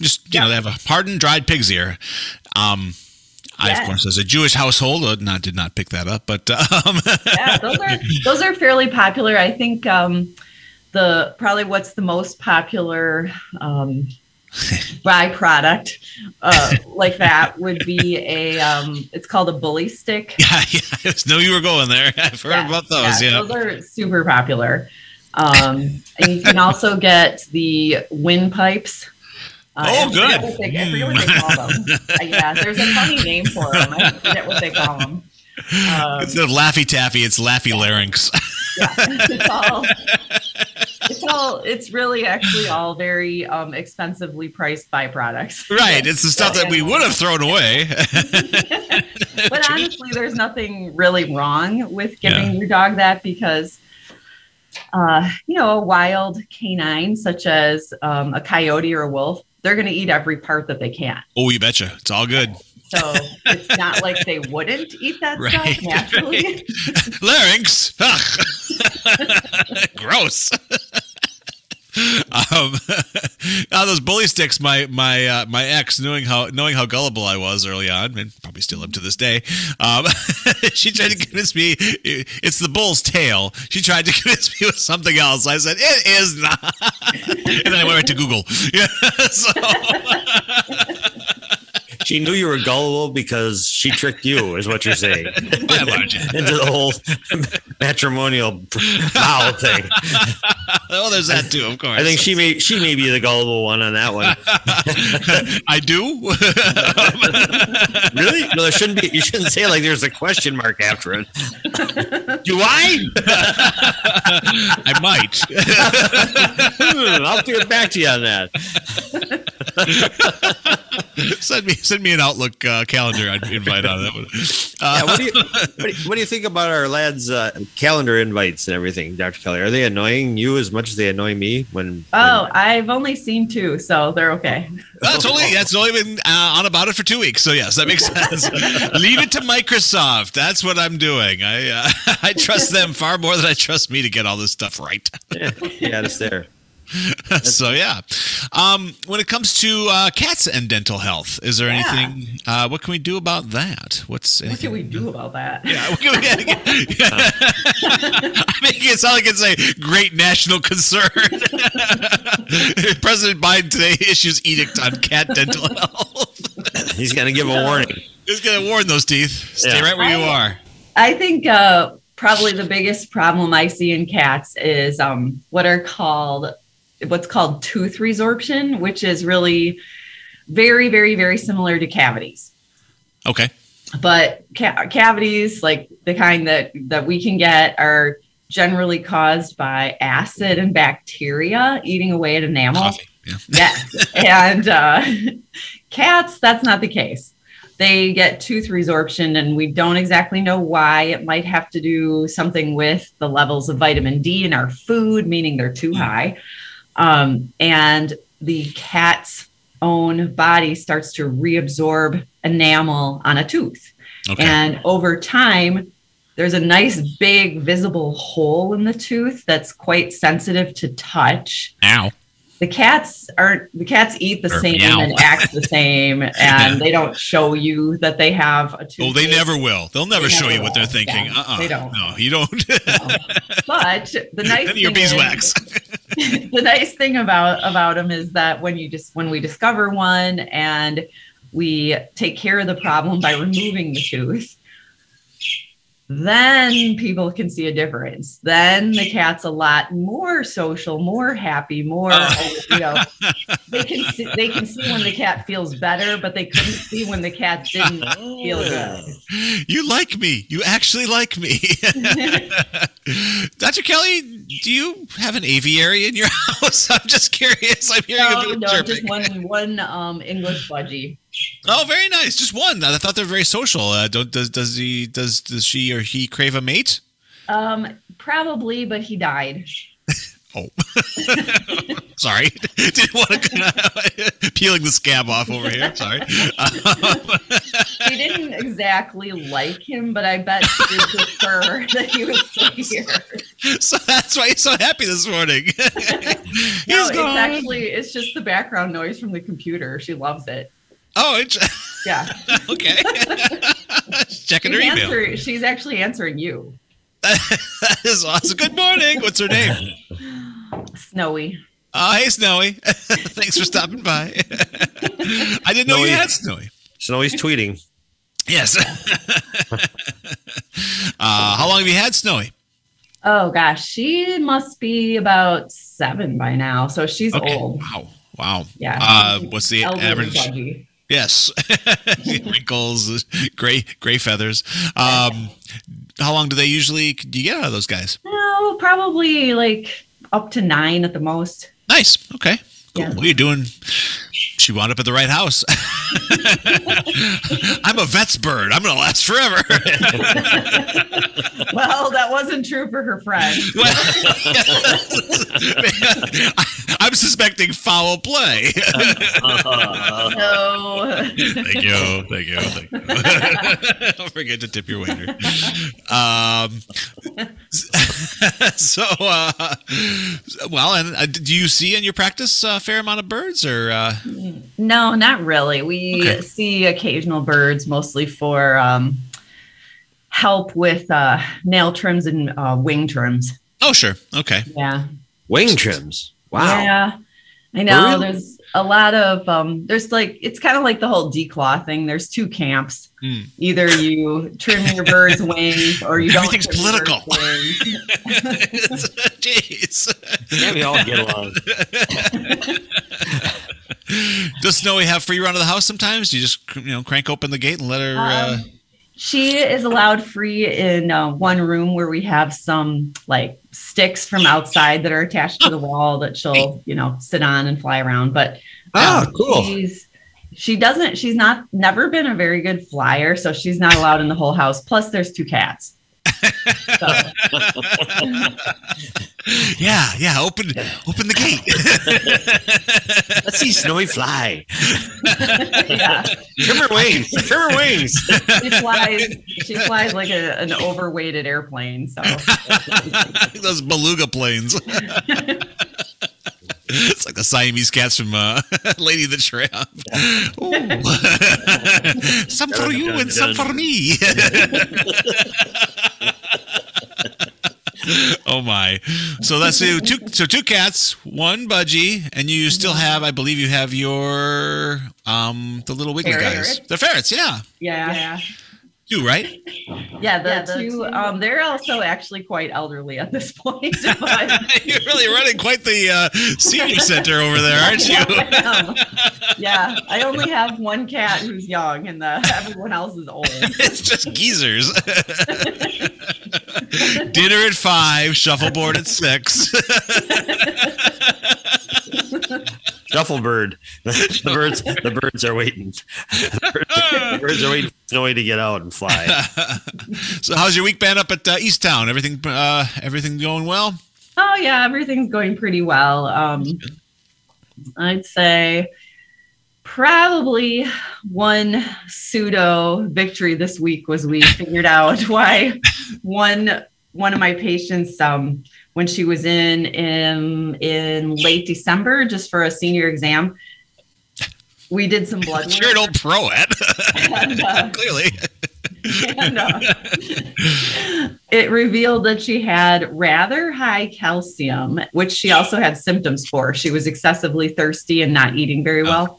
Just you know, they have a hardened, dried pig's ear. I, of course, as a Jewish household, did not pick that up, but those are fairly popular. I think what's the most popular byproduct like that would be it's called a bully stick. Yeah. I know you were going there. I've heard about those. Yeah, those are super popular. And you can also get the windpipes. Good. I forget what they call them. Yeah, there's a funny name for them. I forget what they call them. Instead of Laffy Taffy, it's Laffy Larynx. Yeah, it's really actually all very expensively priced byproducts. Right. It's the stuff that we would have thrown away. But honestly, there's nothing really wrong with giving your dog that, because, a wild canine such as a coyote or a wolf, they're going to eat every part that they can. Oh, you betcha. It's all good. So it's not like they wouldn't eat that stuff naturally. Right. Larynx. Gross. Those bully sticks. My ex, knowing how gullible I was early on, and probably still up to this day, she tried to convince me it's the bull's tail. She tried to convince me with something else. I said it is not, and then I went right to Google. Yeah, she knew you were gullible because she tricked you, is what you're saying. By and large. Into the whole matrimonial vow thing. Oh, there's that too, of course. I think she may be the gullible one on that one. I do? Really? No, there shouldn't be. You shouldn't say it like there's a question mark after it. Do I? I might. I'll get back to you on that. Send me an Outlook calendar invite on that one. What do you think about our lads' calendar invites and everything, Dr. Kelly? Are they annoying you as much as they annoy me? I've only seen two, so they're okay. That's only been on about it for 2 weeks, so yes, that makes sense. Leave it to Microsoft. That's what I'm doing. I trust them far more than I trust me to get all this stuff right. Yeah, it's there. So when it comes to cats and dental health, is there anything? What can we do about that? What can we do about that? Yeah, what can we I make it sound like it's a great national concern. President Biden today issues edict on cat dental health. He's going to give a warning. He's going to warn those teeth. Stay right where you are. I think. Probably the biggest problem I see in cats is what's called tooth resorption, which is really very, very, very similar to cavities. Okay. But cavities, like the kind that we can get, are generally caused by acid and bacteria eating away at enamel. Coffee. Yeah. And cats, that's not the case. They get tooth resorption, and we don't exactly know why. It might have to do something with the levels of vitamin D in our food, meaning they're too high. And the cat's own body starts to reabsorb enamel on a tooth. Okay. And over time, there's a nice big visible hole in the tooth that's quite sensitive to touch. Ow. The cats eat the same and act the same, and they don't show you that they have a tooth. Oh, they never will. They'll never show you what they're thinking. Yeah, they don't. No, you don't. No. But the nice thing your beeswax. The nice thing about them is that when we discover one and we take care of the problem by removing the tooth, then people can see a difference. Then the cat's a lot more social, more happy, more, you know, they can see when the cat feels better, but they couldn't see when the cat didn't feel good. You like me. You actually like me. Dr. Kelly, do you have an aviary in your house? I'm just curious. I'm hearing a bit chirping. Just one English budgie. Oh, very nice. Just one. I thought they're very social. Does she or he crave a mate? Probably, but he died. Oh, sorry. Didn't want to peeling the scab off over here. Sorry. She didn't exactly like him, but I bet she did prefer that he was still here. So that's why he's so happy this morning. It's just the background noise from the computer. She loves it. Oh, yeah. Okay. Checking her email. She's actually answering you. That is awesome. Good morning. What's her name? Snowy. Oh, hey, Snowy. Thanks for stopping by. I didn't know you had Snowy. Snowy's tweeting. Yes. How long have you had Snowy? Oh, gosh. She must be about 7 by now. So she's old. Wow. Yeah. What's the average? Buggy. Yes. Wrinkles, gray feathers. How long do you get out of those guys? No, probably like up to 9 at the most. Nice. Okay. Cool. Yeah. What are you doing? She wound up at the right house. I'm a vet's bird. I'm going to last forever. Well, that wasn't true for her friend. Well, I'm suspecting foul play. No. Thank you. Don't forget to tip your waiter. So, do you see in your practice a fair amount of birds or? No, not really. We see occasional birds, mostly for help with nail trims and wing trims. Oh, sure. Okay. Yeah. Wing trims. Wow. Yeah. I know. Really? There's a lot of, it's kind of like the whole declaw thing. There's 2 camps. Mm. Either you trim your bird's wings or you don't. Everything's political. Jeez. Yeah, we all get along. Does Snowy have free run of the house sometimes? You just crank open the gate and let her. She is allowed free in one room where we have some like sticks from outside that are attached to the wall that she'll sit on and fly around. But cool. She's never been a very good flyer, so she's not allowed in the whole house. Plus, there's 2 cats. So. Yeah. Open the gate. Let's see Snowy fly. Yeah. Trim her wings. She flies like an overweighted airplane. So those beluga planes. It's like the Siamese cats from Lady the Tramp. Some for you and some for me. Oh my! So that's 2 cats, 1 budgie, and you still have, I believe, you have your the little wiggly guys. They're ferrets, yeah. Yeah. 2, right? Yeah, the two. They're also actually quite elderly at this point. But... You're really running quite the senior center over there, aren't you? Yeah, I only have 1 cat who's young, and everyone else is old. It's just geezers. Dinner at 5, shuffleboard at 6. Shufflebird. The birds are waiting. The birds are waiting for Snowy to get out and fly. So, how's your week been up at East Town? Everything going well? Oh yeah, everything's going pretty well. I'd say probably one pseudo victory this week was we figured out why one of my patients when she was in late December, just for a senior exam, we did some blood work. Sure, an old pro at. Clearly. And it revealed that she had rather high calcium, which she also had symptoms for. She was excessively thirsty and not eating very well.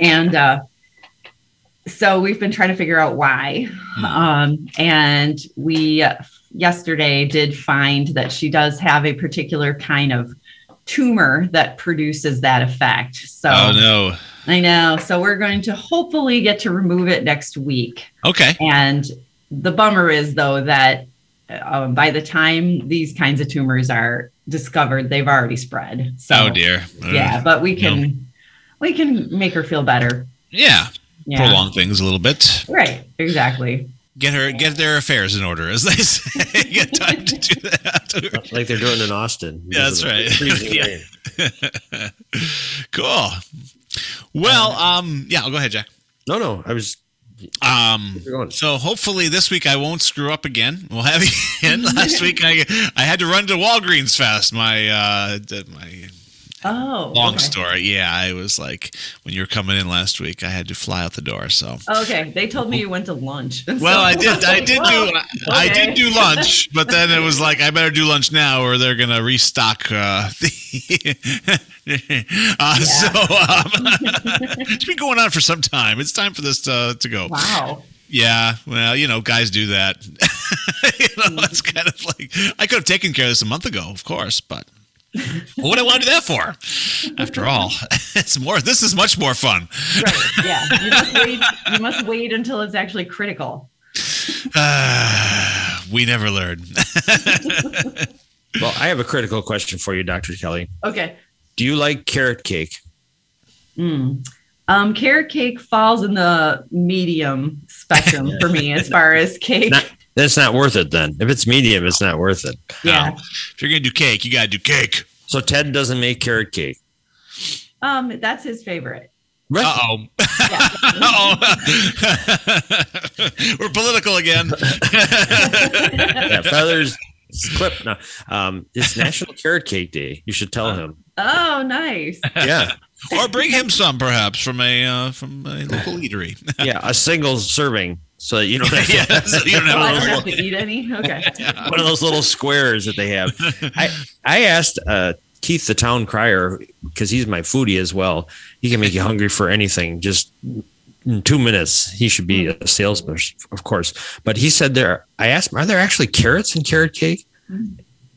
And So we've been trying to figure out why. And we yesterday did find that she does have a particular kind of tumor that produces that effect. So oh, no. I know. So we're going to hopefully get to remove it next week. Okay. And the bummer is, though, that by the time these kinds of tumors are discovered, they've already spread. So, oh, dear. Yeah, but we can make her feel better. Yeah. Prolong things a little bit. Right. Exactly. Get their affairs in order, as they say. Get time to do that. Like they're doing in Austin. Yeah, that's right. Yeah. Cool. Well, I'll go ahead, Jack. No, I was. So hopefully this week I won't screw up again. We'll have you in. Last week I had to run to Walgreens fast. My story. Yeah, I was like, when you were coming in last week, I had to fly out the door. So okay, they told me you went to lunch. Well, so I did do lunch, but then it was like, I better do lunch now, or they're gonna restock. It's been going on for some time. It's time for this to go. Wow. Yeah, well, guys do that. It's kind of like, I could have taken care of this a month ago, of course, but. What do I want to do that for? After all, this is much more fun. Right, yeah. You must wait until it's actually critical. We never learn. Well, I have a critical question for you, Dr. Kelly. Okay. Do you like carrot cake? Carrot cake falls in the medium spectrum for me as far as cake. That's not worth it then. If it's medium, it's not worth it. Yeah. No. If you're going to do cake, you got to do cake. So Ted doesn't make carrot cake. That's his favorite. Right. Uh-oh. Yeah. Uh-oh. We're political again. Yeah, feathers. Clip. No. It's National Carrot Cake Day. You should tell him. Oh, nice. Yeah. Or bring him some, perhaps, from a local eatery. Yeah, a single serving. So you don't have to, have to eat any. Okay. One of those little squares that they have. I asked Keith, the town crier, because he's my foodie as well. He can make you hungry for anything. Just in 2 minutes, he should be a salesman, of course. But he said I asked him, are there actually carrots in carrot cake?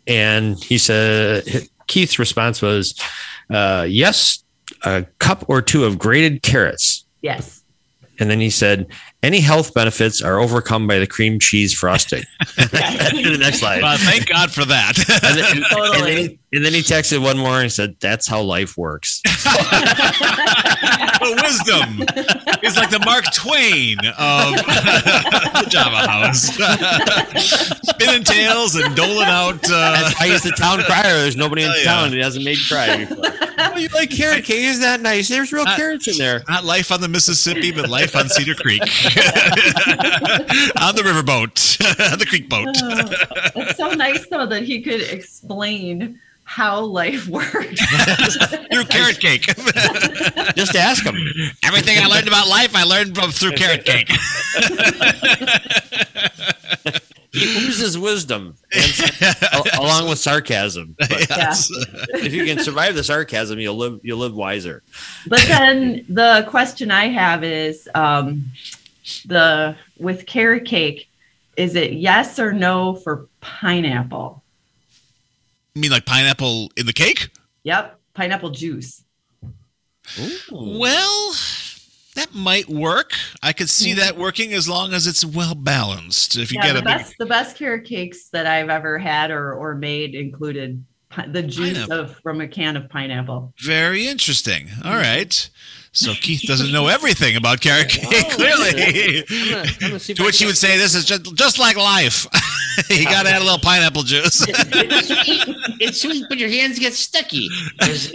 And he said, Keith's response was, yes, a cup or two of grated carrots. Yes. And then he said, any health benefits are overcome by the cream cheese frosting. The next slide. Well, thank God for that. And then he texted one more and said, that's how life works. The wisdom is like the Mark Twain of the Java House. Spinning tails and doling out. I used the town crier. There's nobody in town who hasn't made cry before. Oh, you like carrot cake? Isn't that nice? There's real carrots in there. Not life on the Mississippi, but life on Cedar Creek. On the riverboat, the creek boat. Oh, it's so nice, though, that he could explain how life works through carrot cake. Just ask him. Everything I learned about life, I learned through carrot cake. He oozes wisdom, along with sarcasm. But yes. If you can survive the sarcasm, you'll live wiser. But then the question I have is, with carrot cake, is it yes or no for pineapple? You mean like pineapple in the cake? Yep, pineapple juice. Ooh. Well, that might work. I could see that working as long as it's well balanced. If you get the best carrot cakes that I've ever had or made included the juice from a can of pineapple. Very interesting. All right. So Keith doesn't know everything about carrot cake, clearly. I'm gonna to which he would say, this is just like life. You got to add a little pineapple juice. It's sweet, but your hands get sticky.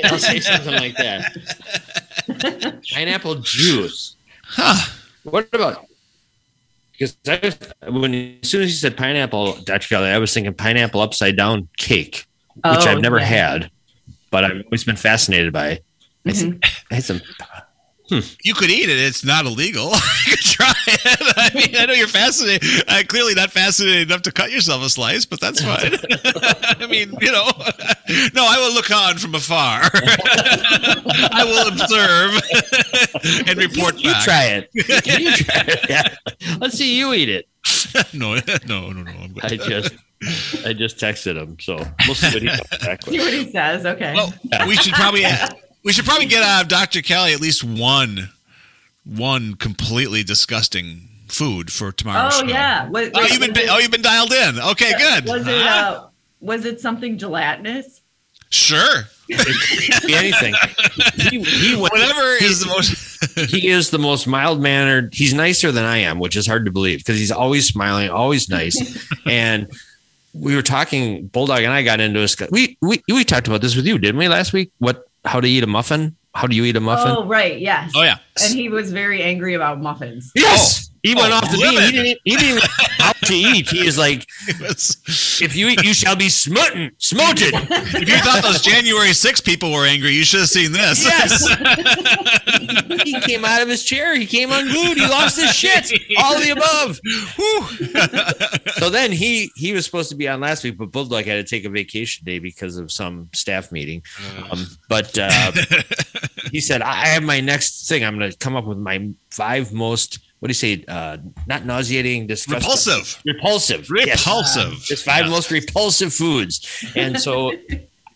I'll say something like that. Pineapple juice. Huh. What about... Because as soon as you said pineapple, Dr. Kelly, I was thinking pineapple upside down cake, which I've never had, but I've always been fascinated by. I had some... You could eat it. It's not illegal. You could try it. I mean, I know you're fascinated. Clearly not fascinated enough to cut yourself a slice, but that's fine. I mean, you know, no, I will look on from afar. I will observe and report back. You try it. Yeah. Let's see you eat it. No. I'm good. I just texted him, so we'll see what he comes back with. See what he says. Okay. Well, we should probably get Dr. Kelly at least one completely disgusting food for tomorrow's show. Yeah. You've been dialed in. Okay, good. Was it something gelatinous? Sure. It could be anything. He is the most mild-mannered. He's nicer than I am, which is hard to believe because he's always smiling, always nice. And we were talking, Bulldog and I got into a we talked about this with you, didn't we, last week? How to eat a muffin? How do you eat a muffin? Oh, right. Yes. Oh, yeah. And he was very angry about muffins. Yes. Oh. He went off the deep. He didn't even know how to eat. He was like, if you eat, you shall be smoted. If you thought those January 6th people were angry, you should have seen this. Yes. He came out of his chair. He came unglued. He lost his shit. All the above. Whew. So then he was supposed to be on last week, but Bulldog had to take a vacation day because of some staff meeting. He said, I have my next thing. I'm going to come up with my 5 most... What do you say? Not nauseating, disgusting. Repulsive. Yes. Just 5 most repulsive foods. And so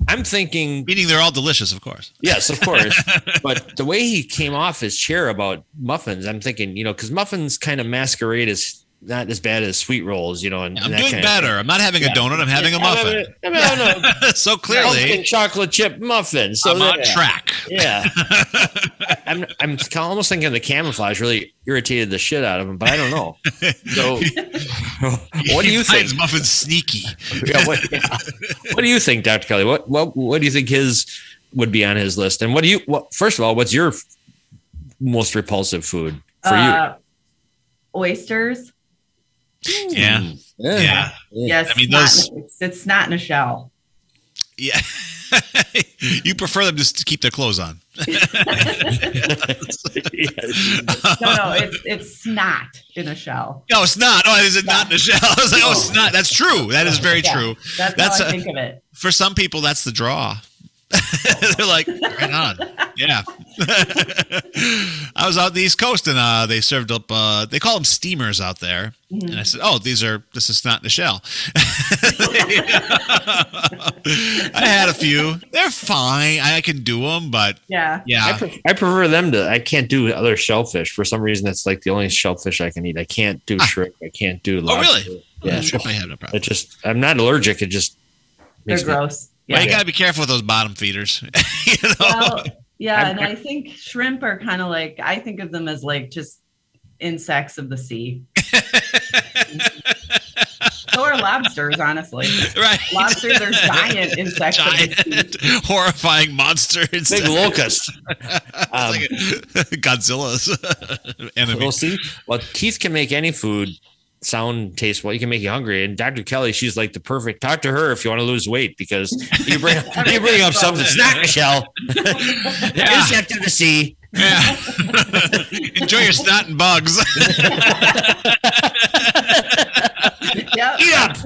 I'm thinking. Meaning they're all delicious, of course. Yes, of course. But the way he came off his chair about muffins, I'm thinking, because muffins kind of masquerade as not as bad as sweet rolls, and I'm doing better. I'm not having a donut. I'm having a muffin. No. So clearly chocolate chip muffin. So I'm on track. Yeah. I'm almost thinking the camouflage really irritated the shit out of him, but I don't know. So what do you think? He finds muffins sneaky. What do you think, Dr. Kelly? What do you think his would be on his list? And first of all, what's your most repulsive food for you? Oysters. Yeah. Yes. I mean, it's not in a shell. Yeah. You prefer them just to keep their clothes on. No, it's snot in a shell. No, it's not. Oh, is it not in a shell? I was like, it's not. That's true. That is very true. That's how I think of it. For some people, that's the draw. They're like, right on. Yeah. I was out the East Coast and they served up, they call them steamers out there. Mm-hmm. And I said, this is not in the shell. I had a few. They're fine. I can do them, but yeah. I prefer them to, I can't do other shellfish. For some reason, that's like the only shellfish I can eat. I can't do shrimp. I can't do lobster. Oh, really? Yeah. Shrimp, I have no problem. I'm not allergic. It just makes They're gross. Yeah, you got to be careful with those bottom feeders. And I think shrimp are kind of like, I think of them as like just insects of the sea. So are lobsters, honestly. Right. Lobsters are giant insects. Horrifying monsters. Big locusts. Godzilla's enemy. We'll see. Well, Keith can make any food sound taste well. You can make you hungry. And Dr. Kelly, she's like the perfect. Talk to her if you want to lose weight because you bring up something. Snack, Michelle. Insect of the sea. Yeah. Enjoy your snot and bugs. Eat up.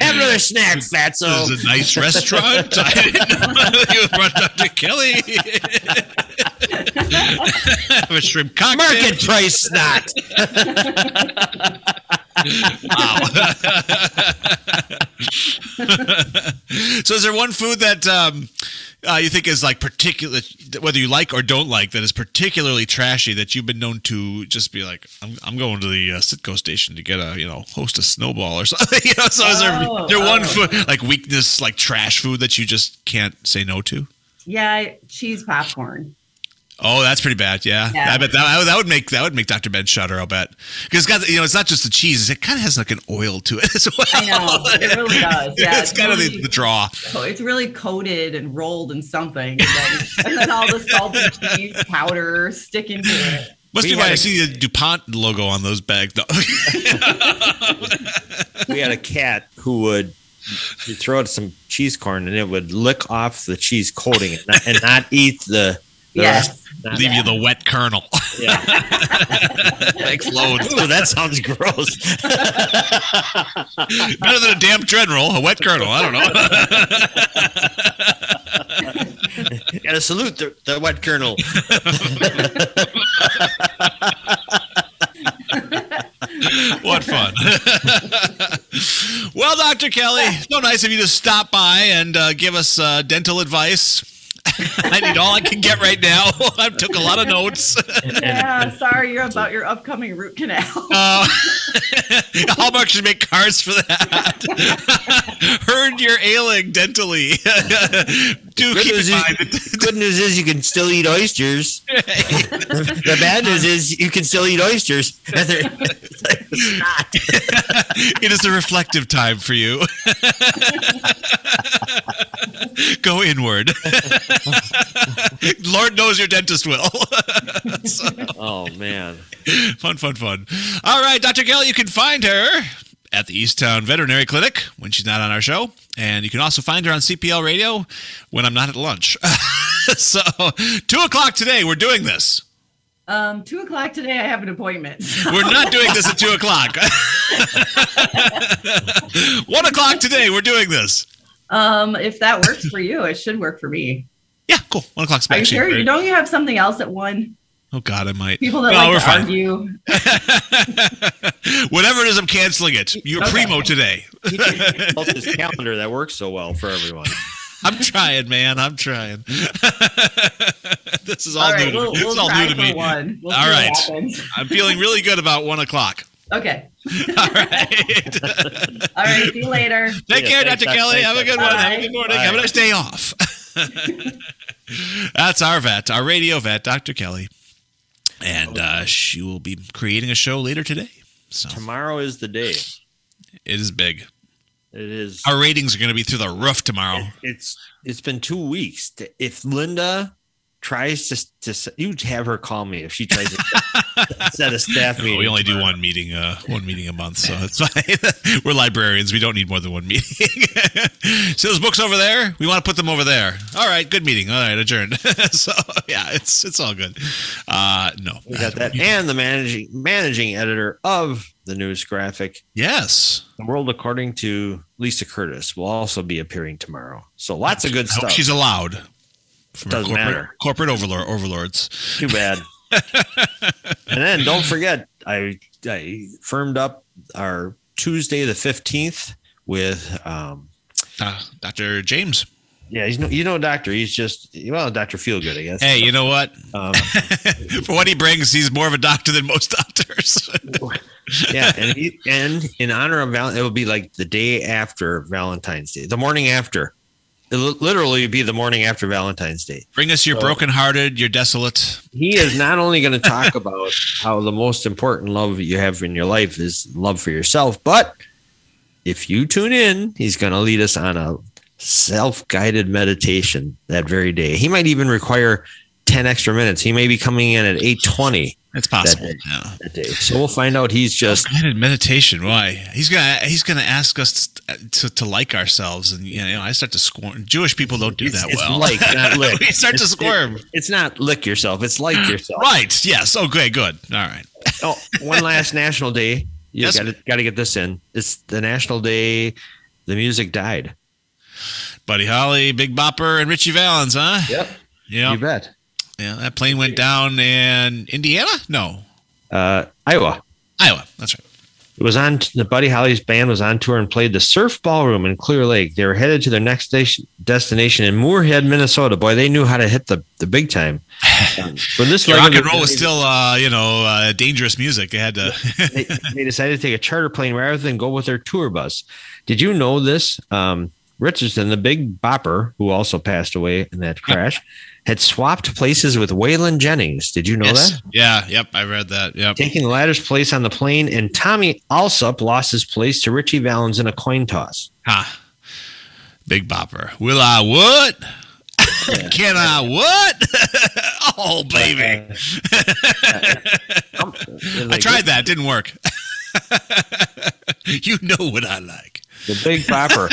Have another snack, fatso. This is a nice restaurant. I didn't know you brought Dr. Kelly. Have a shrimp cocktail. Market price snot. Wow. So is there one food that you think is like particular, whether you like or don't like, that is particularly trashy that you've been known to just be like, I'm going to the Sitco station to get a, host a snowball or something. So is there one food, like weakness, like trash food that you just can't say no to? Yeah, cheese popcorn. Oh, that's pretty bad. Yeah. I bet that would make Dr. Ben shudder. I'll bet because it's not just the cheese; it kind of has like an oil to it as well. I know it really does. Yeah, it's kind really, of the draw. It's really coated and rolled in something, and then all the salted cheese powder sticking to it. Must be why I see the DuPont logo on those bags. No. We had a cat who would. You throw out some cheese corn, and it would lick off the cheese coating and not eat the. Yes. Leave you the wet kernel. Yeah. Explodes. Ooh, that sounds gross. Better than a damp general, a wet kernel. I don't know. Gotta salute the wet kernel. What fun. Well, Dr. Kelly, so nice of you to stop by and give us dental advice. I need all I can get right now. I took a lot of notes. Yeah, sorry you're about your upcoming root canal. Hallmark should make cards for that. Heard you're ailing dentally. Do good keep in mind. Good news is you can still eat oysters. Right. The bad news is you can still eat oysters. It's not. It is a reflective time for you. Go inward. Lord knows your dentist will. So, oh, man. Fun. All right, Dr. Kelly, you can find her at the Easttown Veterinary Clinic when she's not on our show. And you can also find her on CPL Radio when I'm not at lunch. So 2:00 today, we're doing this. 2:00 today, I have an appointment. So. We're not doing this at 2:00. 1:00 today, we're doing this. If that works for you, it should work for me. Yeah, cool. 1:00. Are you sure? Right? Don't you have something else at 1:00? Oh God, I might. People that like to argue. Whatever it is, I'm canceling it. You're primo today. He built this calendar that works so well for everyone. I'm trying, man. I'm trying. This is all new. This is all new to me. All right. I'm feeling really good about 1:00. Okay. All right. All right. See you later. Take care, Dr. Kelly. Have a good one. Have a good morning. Have a nice day off. That's our vet, our radio vet, Dr. Kelly. And she will be creating a show later today. So tomorrow is the day. It is big. It is. Our ratings are going to be through the roof tomorrow. It's been 2 weeks. If Linda tries to you have her call me if she tries to set a staff meeting. We only do one meeting a month, so it's fine. We're librarians. We don't need more than one meeting. See those books over there? We want to put them over there. All right, good meeting. All right, adjourned. So yeah, it's all good. No, we got that. And the managing editor of the News Graphic, yes, The World According to Lisa Curtis, will also be appearing tomorrow. So lots of good stuff. I hope she's allowed. Doesn't matter. Corporate overlords. Too bad. And then don't forget, I firmed up our Tuesday the 15th with Dr. James. Yeah, he's doctor. He's just Dr. Feelgood, I guess. Hey, you know what? For what he brings, he's more of a doctor than most doctors. Yeah, and in honor of it will be like the day after Valentine's Day, the morning after. It'll literally be the morning after Valentine's Day. Bring us your brokenhearted, your desolate. He is not only going to talk about how the most important love you have in your life is love for yourself, but if you tune in, he's going to lead us on a self-guided meditation that very day. He might even require 10 extra minutes. He may be coming in at 8:20. It's possible. That day. So we'll find out. He's just guided meditation. Why? He's gonna ask us to like ourselves, and I start to squirm. Jewish people don't do that. It's well. Like not lick. We start to squirm. It's not lick yourself. It's like yourself. Right. Yes. Okay. Good. All right. Oh, one last national day. You got to get this in. It's the national day. The music died. Buddy Holly, Big Bopper, and Richie Valens. Huh? Yep. Yeah. You bet. Yeah, that plane went down in Indiana? No. Iowa, that's right. It was on the Buddy Holly's band was on tour and played the Surf Ballroom in Clear Lake. They were headed to their next destination in Moorhead, Minnesota. Boy, they knew how to hit the big time. But this rock and roll was still, dangerous music. They had to. they decided to take a charter plane rather than go with their tour bus. Did you know this? Richardson, the Big Bopper, who also passed away in that crash, had swapped places with Waylon Jennings. Did you know that? Yeah. Yep. I read that. Yep. Taking the latter's place on the plane, and Tommy Alsop lost his place to Richie Valens in a coin toss. Ha! Big Bopper. Will I what? Yeah. Can I what? Oh, baby. I tried that. It didn't work. You know what I like. The Big Bopper.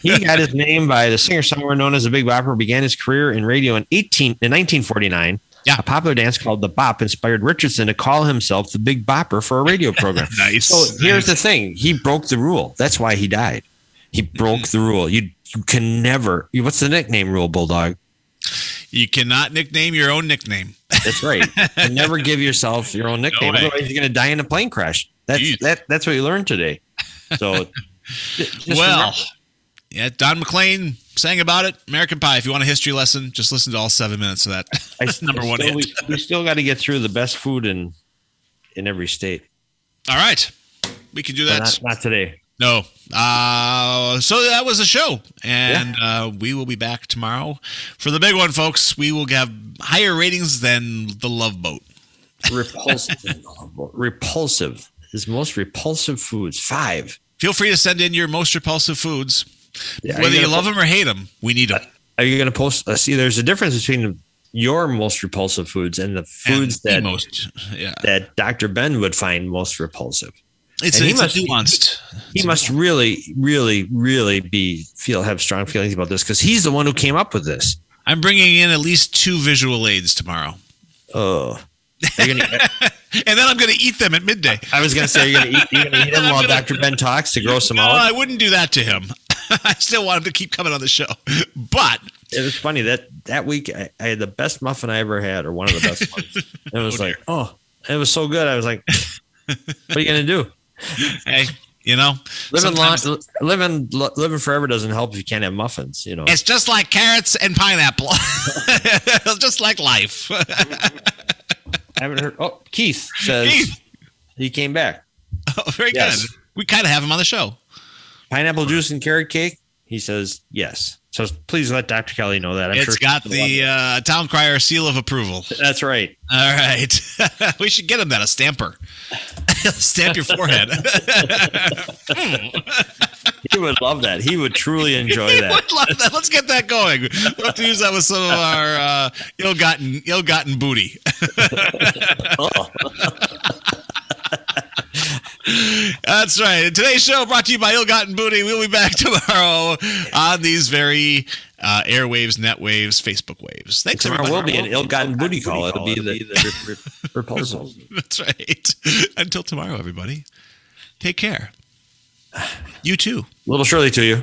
He got his name by the singer-songwriter known as the Big Bopper, began his career in radio in 1949. Yeah. A popular dance called the Bop inspired Richardson to call himself the Big Bopper for a radio program. Nice. So here's the thing. He broke the rule. That's why he died. He broke the rule. You can never. What's the nickname rule, Bulldog? You cannot nickname your own nickname. That's right. You never give yourself your own nickname. No way. Otherwise, you're going to die in a plane crash. That's what you learned today. So, well, yeah, Don McLean sang about it. American Pie. If you want a history lesson, just listen to all 7 minutes of that. Number one. We still got to get through the best food in every state. All right, we can do that. Not today. No. So that was the show. And we will be back tomorrow for the big one, folks. We will have higher ratings than the Love Boat. Repulsive. His most repulsive foods. 5. Feel free to send in your most repulsive foods. Yeah, whether you love them or hate them, we need them. Are you going to post? See, there's a difference between your most repulsive foods and the foods that Dr. Ben would find most repulsive. He must really, really, really have strong feelings about this because he's the one who came up with this. I'm bringing in at least 2 visual aids tomorrow. Oh, and then I'm going to eat them at midday. I was going to say you're going to eat them while Dr. Ben talks to gross him out. I wouldn't do that to him. I still want him to keep coming on the show, but it was funny that week I had the best muffin I ever had, or one of the best ones. It was it was so good. I was like, what are you going to do? Hey, living forever doesn't help if you can't have muffins. You know, it's just like carrots and pineapple. It's just like life. I haven't heard. Oh, Keith says he came back. Oh, very good. We kind of have him on the show. Pineapple juice and carrot cake. He says yes. So please let Dr. Kelly know that. It's got the town crier seal of approval. That's right. All right. We should get him that, a stamper. Stamp your forehead. He would love that. He would truly enjoy that. He would love that. Let's get that going. We'll have to use that with some of our ill-gotten booty. Oh. That's right. Today's show brought to you by Ill-Gotten Booty. We'll be back tomorrow on these very airwaves, net waves, Facebook waves. Thanks, everyone. Tomorrow will be an Ill-Gotten Booty call. It'll be the proposal. That's right. Until tomorrow, everybody. Take care. You too. Little Shirley to you.